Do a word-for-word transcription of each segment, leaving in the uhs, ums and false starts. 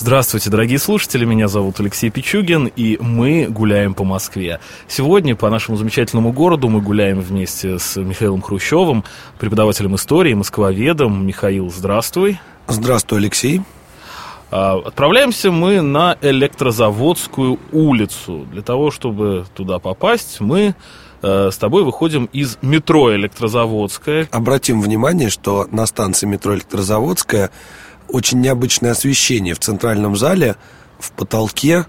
Здравствуйте, дорогие слушатели, меня зовут Алексей Пичугин, и мы гуляем по Москве. Сегодня по нашему замечательному городу мы гуляем вместе с Михаилом Хрущевым, преподавателем истории, москвоведом. Михаил, здравствуй. Здравствуй, Алексей. Отправляемся мы на Электрозаводскую улицу. Для того, чтобы туда попасть, мы с тобой выходим из метро Электрозаводская. Обратим внимание, что на станции метро Электрозаводская очень необычное освещение. В центральном зале в потолке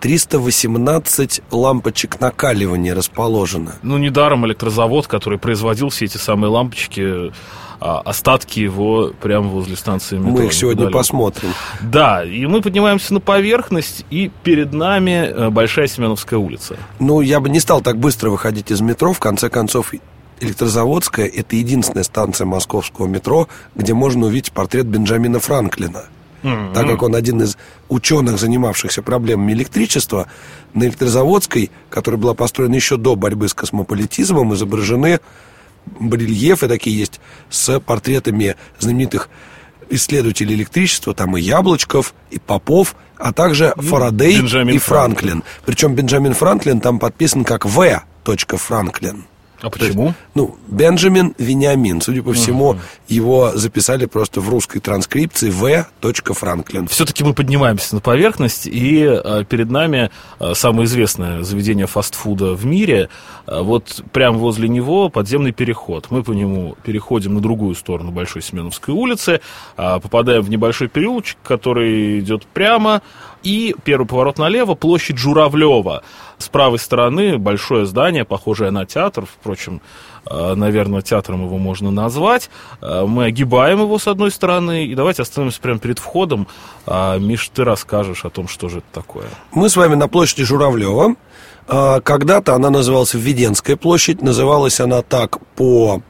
триста восемнадцать лампочек накаливания расположено. Ну, недаром электрозавод, который производил все эти самые лампочки, остатки его прямо возле станции метро. Мы их сегодня далее посмотрим. Да, и мы поднимаемся на поверхность, и перед нами Большая Семеновская улица. Ну, я бы не стал так быстро выходить из метро. В конце концов, Электрозаводская – это единственная станция московского метро, где можно увидеть портрет Бенджамина Франклина. Mm-hmm. Так как он один из ученых, занимавшихся проблемами электричества, на Электрозаводской, которая была построена еще до борьбы с космополитизмом, изображены барельефы такие есть с портретами знаменитых исследователей электричества, там и Яблочков, и Попов, а также mm-hmm. Фарадей Бенджамин и Франклин. Франклин. Причем Бенджамин Франклин там подписан как В. Франклин. А почему? Есть, ну, Бенджамин Вениамин. Судя по всему, uh-huh. его записали просто в русской транскрипции В. Франклин. Все-таки мы поднимаемся на поверхность, и а, перед нами а, самое известное заведение фастфуда в мире. А, вот прямо возле него подземный переход. Мы по нему переходим на другую сторону Большой Семеновской улицы, а, попадаем в небольшой переулочек, который идет прямо. И первый поворот налево — площадь Журавлёва. С правой стороны большое здание, похожее на театр. Впрочем, наверное, театром его можно назвать. Мы огибаем его с одной стороны. И давайте остановимся прямо перед входом. Миш, ты расскажешь о том, что же это такое. Мы с вами на площади Журавлёва. Когда-то она называлась Введенская площадь. Называлась она так по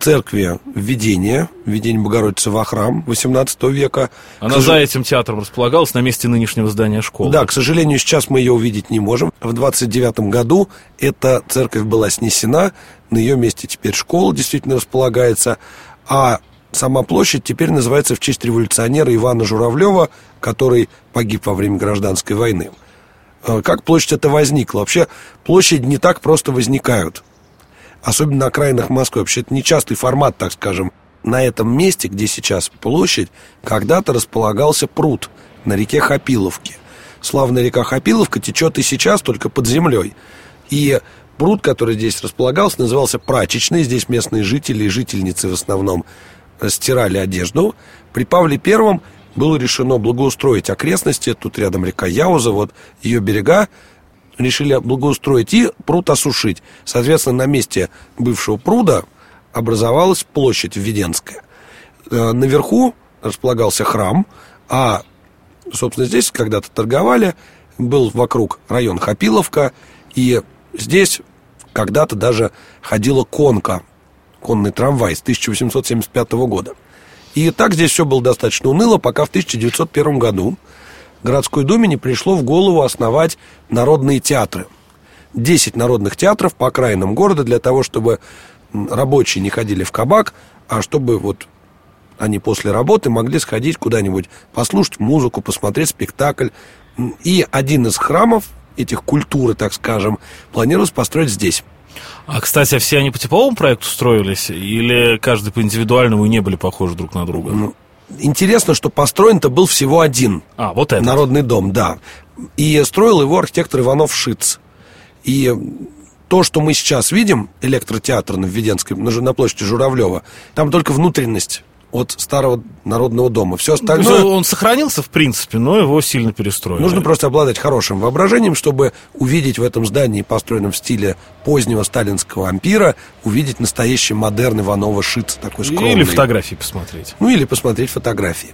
церкви Введения, Введения Богородицы во храм восемнадцатого века. Она сож... за этим театром располагалась на месте нынешнего здания школы. Да, к сожалению, сейчас мы ее увидеть не можем. В двадцать девятом году эта церковь была снесена, на ее месте теперь школа действительно располагается, а сама площадь теперь называется в честь революционера Ивана Журавлева, который погиб во время гражданской войны. Как площадь эта возникла? Вообще, площади не так просто возникают. Особенно на окраинах Москвы. Вообще, это нечастый формат, так скажем. На этом месте, где сейчас площадь, когда-то располагался пруд на реке Хапиловке. Славная река Хапиловка течет и сейчас, только под землей. И пруд, который здесь располагался, назывался Прачечный. Здесь местные жители и жительницы в основном стирали одежду. При Павле Первом было решено благоустроить окрестности. Тут рядом река Яуза, вот ее берега решили благоустроить и пруд осушить. Соответственно, на месте бывшего пруда образовалась площадь Введенская. Наверху располагался храм, а, собственно, здесь когда-то торговали, был вокруг район Хапиловка, и здесь когда-то даже ходила конка, конный трамвай с тысяча восемьсот семьдесят пятого года. И так здесь все было достаточно уныло, пока в тысяча девятьсот первом году Городской думе не пришло в голову основать народные театры. Десять народных театров по окраинам города для того, чтобы рабочие не ходили в кабак, а чтобы вот они после работы могли сходить куда-нибудь, послушать музыку, посмотреть спектакль. И один из храмов этих культуры, так скажем, планировалось построить здесь. А, кстати, все они по типовому проекту строились? Или каждый по индивидуальному и не были похожи друг на друга? Ну, интересно, что построен-то был всего один а, вот этот. Народный дом, да. И строил его архитектор Иванов Шиц. И то, что мы сейчас видим, электротеатр на Введенской, на площади Журавлева, там только внутренность от старого народного дома. Все остальное... Ну, он сохранился, в принципе, но его сильно перестроили. Нужно просто обладать хорошим воображением, чтобы увидеть в этом здании, построенном в стиле позднего сталинского ампира, увидеть настоящий модерн Иванова Шица, такой скромный. Или фотографии посмотреть. Ну, или посмотреть фотографии.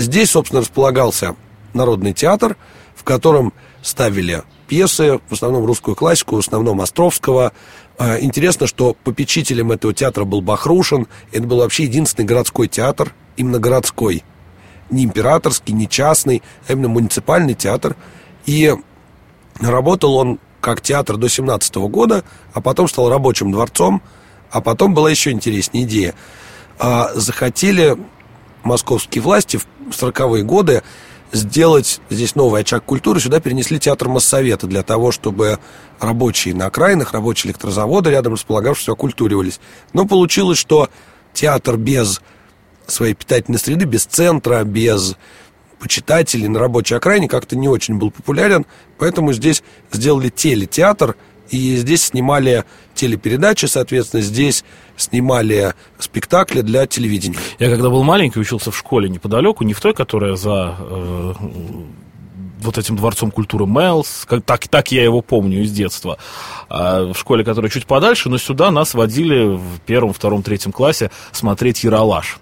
Здесь, собственно, располагался народный театр, в котором ставили пьесы, в основном русскую классику, в основном Островского. Интересно, что попечителем этого театра был Бахрушин. Это был вообще единственный городской театр, именно городской. Не императорский, не частный, а именно муниципальный театр. И работал он как театр до семнадцатого года, а потом стал рабочим дворцом. А потом была еще интереснее идея. Захотели московские власти в сороковые годы сделать здесь новый очаг культуры. Сюда перенесли театр Моссовета для того, чтобы рабочие на окраинах, рабочие электрозавода, рядом располагавшиеся, окультуривались. Но получилось, что театр без своей питательной среды, без центра, без почитателей на рабочей окраине как-то не очень был популярен. Поэтому здесь сделали телетеатр. И здесь снимали телепередачи, соответственно, здесь снимали спектакли для телевидения. Я когда был маленький, учился в школе неподалеку, не в той, которая за э, вот этим дворцом культуры МЭЛС, как, так, так я его помню из детства, а в школе, которая чуть подальше, но сюда нас водили в первом, втором, третьем классе смотреть «Ералаш».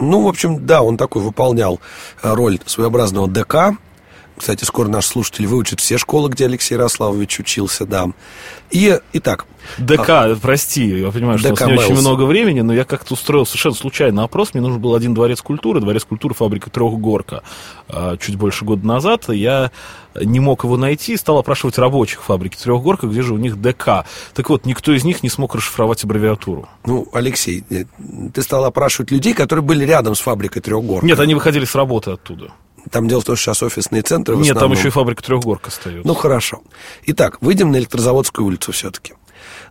Ну, в общем, да, он такой выполнял роль своеобразного ДК. Кстати, скоро наши слушатели выучат все школы, где Алексей Ярославович учился, да. И, итак... ДК, а, прости, я понимаю, что ДК у нас не МЭЛС. Очень много времени, но я как-то устроил совершенно случайно опрос. Мне нужен был один дворец культуры, дворец культуры фабрика «Трехгорка». Чуть больше года назад я не мог его найти и стал опрашивать рабочих фабрики «Трехгорка», где же у них ДК. Так вот, никто из них не смог расшифровать аббревиатуру. Ну, Алексей, ты стал опрашивать людей, которые были рядом с фабрикой «Трехгорка». Нет, они выходили с работы оттуда. Там дело в том, что сейчас офисные центры в основном. Нет, там еще и фабрика «Трехгорка» остается. Ну, хорошо. Итак, выйдем на Электрозаводскую улицу все-таки.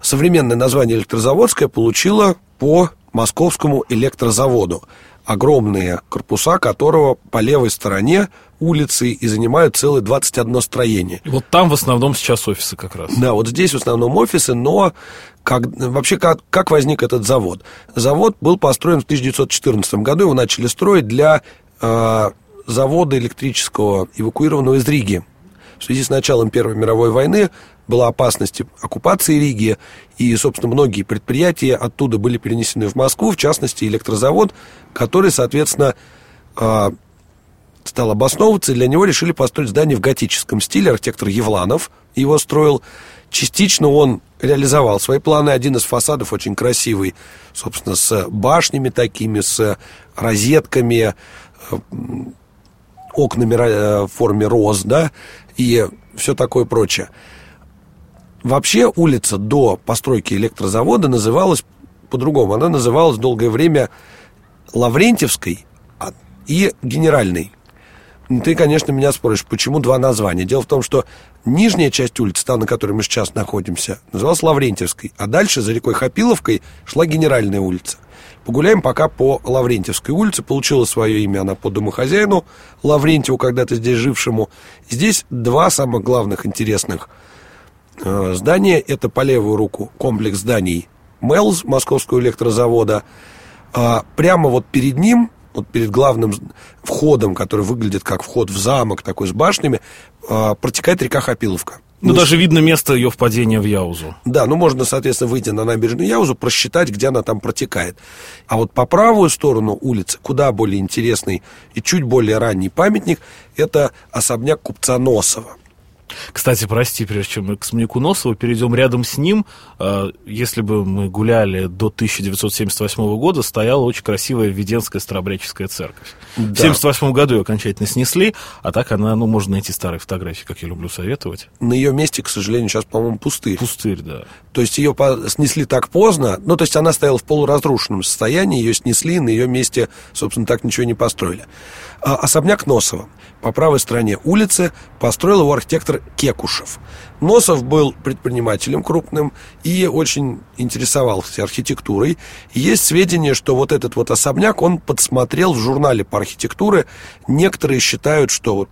Современное название Электрозаводская получила по московскому электрозаводу, огромные корпуса которого по левой стороне улицы и занимают целые двадцать одно строение. И вот там в основном сейчас офисы как раз. Да, вот здесь в основном офисы, но как, вообще как, как возник этот завод? Завод был построен в тысяча девятьсот четырнадцатом году, его начали строить для... Э, завода электрического, эвакуированного из Риги. В связи с началом Первой мировой войны была опасность оккупации Риги, и, собственно, многие предприятия оттуда были перенесены в Москву, в частности, электрозавод, который, соответственно, стал обосновываться, и для него решили построить здание в готическом стиле. Архитектор Евланов его строил. Частично он реализовал свои планы. Один из фасадов очень красивый, собственно, с башнями такими, с розетками, окнами в форме роз, да, и все такое прочее. Вообще улица до постройки электрозавода называлась по-другому. Она называлась долгое время Лаврентьевской и Генеральной. Ты, конечно, меня спросишь, почему два названия? Дело в том, что нижняя часть улицы, та, на которой мы сейчас находимся, называлась Лаврентьевской, а дальше за рекой Хапиловкой шла Генеральная улица. Погуляем пока по Лаврентьевской улице. Получила свое имя она по домохозяину Лаврентьеву, когда-то здесь жившему. Здесь два самых главных интересных э, здания. Это по левую руку комплекс зданий МЭЛС, Московского электрозавода. Э, прямо вот перед ним, вот перед главным входом, который выглядит как вход в замок, такой с башнями, э, протекает река Хапиловка. Ну, ну, даже видно место ее впадения в Яузу. Да, ну, можно, соответственно, выйти на набережную Яузу, просчитать, где она там протекает. А вот по правую сторону улицы, куда более интересный и чуть более ранний памятник, это особняк купца Носова. Кстати, прости, прежде чем мы к особняку Носова перейдем, рядом с ним, если бы мы гуляли до тысяча девятьсот семьдесят восьмого года, стояла очень красивая Введенская старообрядческая церковь. Да. В тысяча девятьсот семьдесят восьмом году ее окончательно снесли, а так она, ну, можно найти старые фотографии, как я люблю советовать. На ее месте, к сожалению, сейчас, по-моему, пустырь. Пустырь, да. То есть ее снесли так поздно, ну, то есть она стояла в полуразрушенном состоянии, ее снесли, на ее месте, собственно, так ничего не построили. Особняк Носова. По правой стороне улицы построил его архитектор Кекушев. Носов был предпринимателем крупным и очень интересовался архитектурой. Есть сведения, что вот этот вот особняк он подсмотрел в журнале по архитектуре. Некоторые считают, что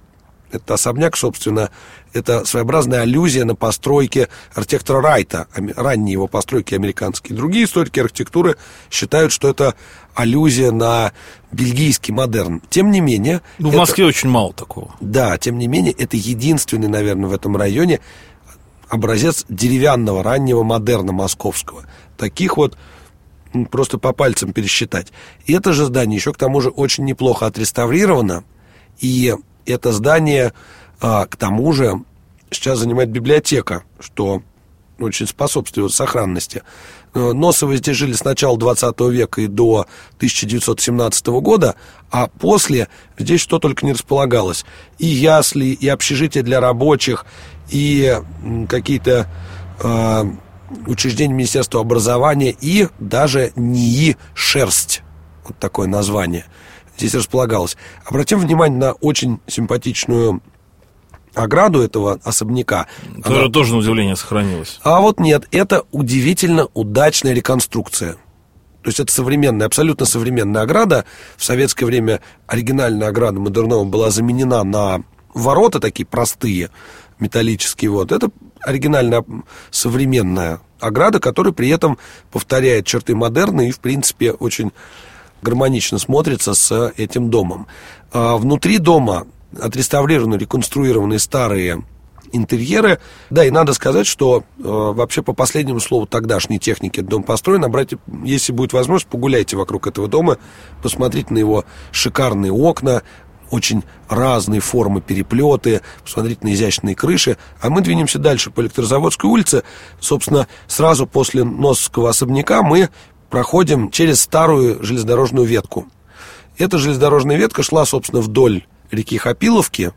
этот особняк, собственно, это своеобразная аллюзия на постройки архитектора Райта, ранние его постройки американские. Другие историки архитектуры считают, что это аллюзия на бельгийский модерн. Тем не менее... Ну, это... в Москве очень мало такого. Да, тем не менее, это единственный, наверное, в этом районе образец деревянного раннего модерна московского. Таких вот просто по пальцам пересчитать. И это же здание еще, к тому же, очень неплохо отреставрировано, и это здание, к тому же, сейчас занимает библиотека, что очень способствует сохранности. Носовы здесь жили с начала двадцатого века и до тысяча девятьсот семнадцатого года, а после здесь что только не располагалось. И ясли, и общежития для рабочих, и какие-то э, учреждения Министерства образования, и даже НИИ «Шерсть». Вот такое название здесь располагалось. Обратим внимание на очень симпатичную ограду этого особняка, которая она... тоже, на удивление, сохранилась. А вот нет, это удивительно удачная реконструкция. То есть это современная, абсолютно современная ограда. В советское время оригинальная ограда Модернова была заменена на ворота такие простые, металлические. Вот. Это оригинальная современная ограда, которая при этом повторяет черты модерна и, в принципе, очень гармонично смотрится с этим домом. А внутри дома отреставрированы, реконструированы старые интерьеры. Да, и надо сказать, что э, вообще по последнему слову тогдашней техники этот дом построен. Обратите, если будет возможность, погуляйте вокруг этого дома, посмотрите на его шикарные окна, очень разные формы переплеты, посмотрите на изящные крыши. А мы двинемся дальше по Электрозаводской улице. Собственно, сразу после Носовского особняка мы проходим через старую железнодорожную ветку. Эта железнодорожная ветка шла, собственно, вдоль реки Хапиловки,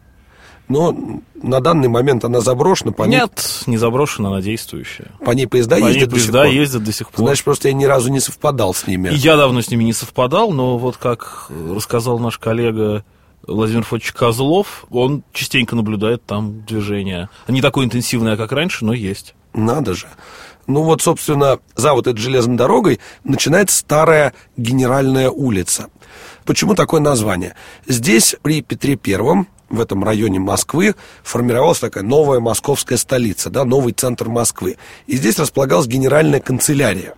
но на данный момент она заброшена. По ней... Нет, не заброшена, она действующая. По ней поезда, по ездят, ней поезда до ездят до сих пор. Значит, просто я ни разу не совпадал с ними. И я давно с ними не совпадал, но вот как рассказал наш коллега Владимир Фотич Козлов, он частенько наблюдает там движение. Не такое интенсивное, как раньше, но есть. Надо же. Ну вот, собственно, за вот этой железной дорогой начинается старая Генеральная улица. Почему такое название? Здесь при Петре Первом, в этом районе Москвы, формировалась такая новая московская столица, да, новый центр Москвы. И здесь располагалась Генеральная канцелярия,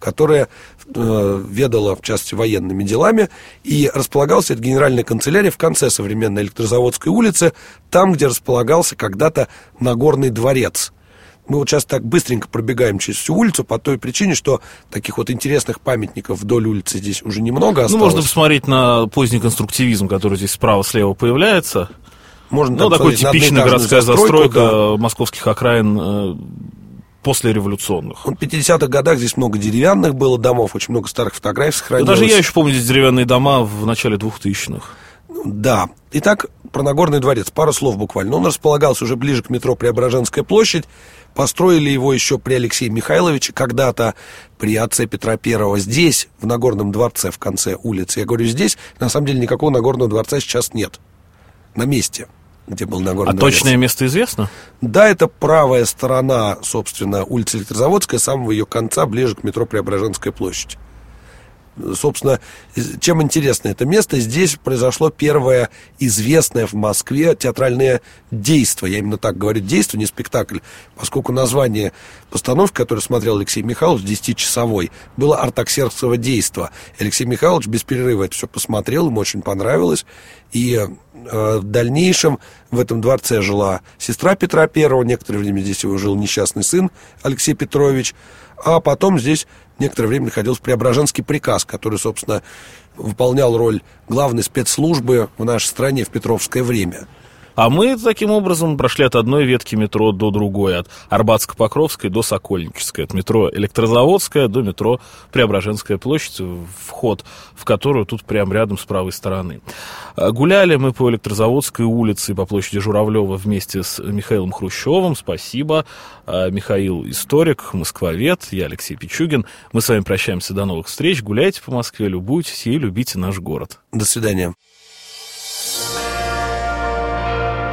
которая э, ведала, в частности, военными делами. И располагалась эта Генеральная канцелярия в конце современной Электрозаводской улицы, там, где располагался когда-то Нагорный дворец. Мы вот сейчас так быстренько пробегаем через всю улицу по той причине, что таких вот интересных памятников вдоль улицы здесь уже немного осталось. Ну, можно посмотреть на поздний конструктивизм, который здесь справа-слева появляется. Можно ну, такой типичная городская застройка, застройка да. московских окраин послереволюционных. В пятидесятых годах здесь много деревянных было домов, очень много старых фотографий сохранилось. Да даже я еще помню здесь деревянные дома в начале двухтысячных. Да. Итак, про Нагорный дворец. Пару слов буквально. Он располагался уже ближе к метро Преображенская площадь. Построили его еще при Алексее Михайловиче, когда-то при отце Петра Первого. Здесь, в Нагорном дворце, в конце улицы. Я говорю здесь, на самом деле никакого Нагорного дворца сейчас нет. На месте, где был Нагорный а дворец. А точное место известно? Да, это правая сторона, собственно, улицы Электрозаводская, с самого ее конца, ближе к метро Преображенская площадь. Собственно, чем интересно это место? Здесь произошло первое известное в Москве театральное действие. Я именно так говорю, действие, не спектакль. Поскольку название постановки, которую смотрел Алексей Михайлович, десятичасовой, было «Артаксерксово действо». Алексей Михайлович без перерыва это все посмотрел, ему очень понравилось. И э, в дальнейшем в этом дворце жила сестра Петра Первого. Некоторое время здесь его жил несчастный сын Алексей Петрович. А потом здесь некоторое время находился Преображенский приказ, который, собственно, выполнял роль главной спецслужбы в нашей стране в петровское время. А мы таким образом прошли от одной ветки метро до другой, от Арбатско-Покровской до Сокольнической, от метро Электрозаводская до метро Преображенская площадь, вход в которую тут прямо рядом с правой стороны. Гуляли мы по Электрозаводской улице, по площади Журавлёва вместе с Михаилом Хрущевым, спасибо. Михаил историк, москвовед, я Алексей Пичугин. Мы с вами прощаемся, до новых встреч, гуляйте по Москве, любуйтесь и любите наш город. До свидания.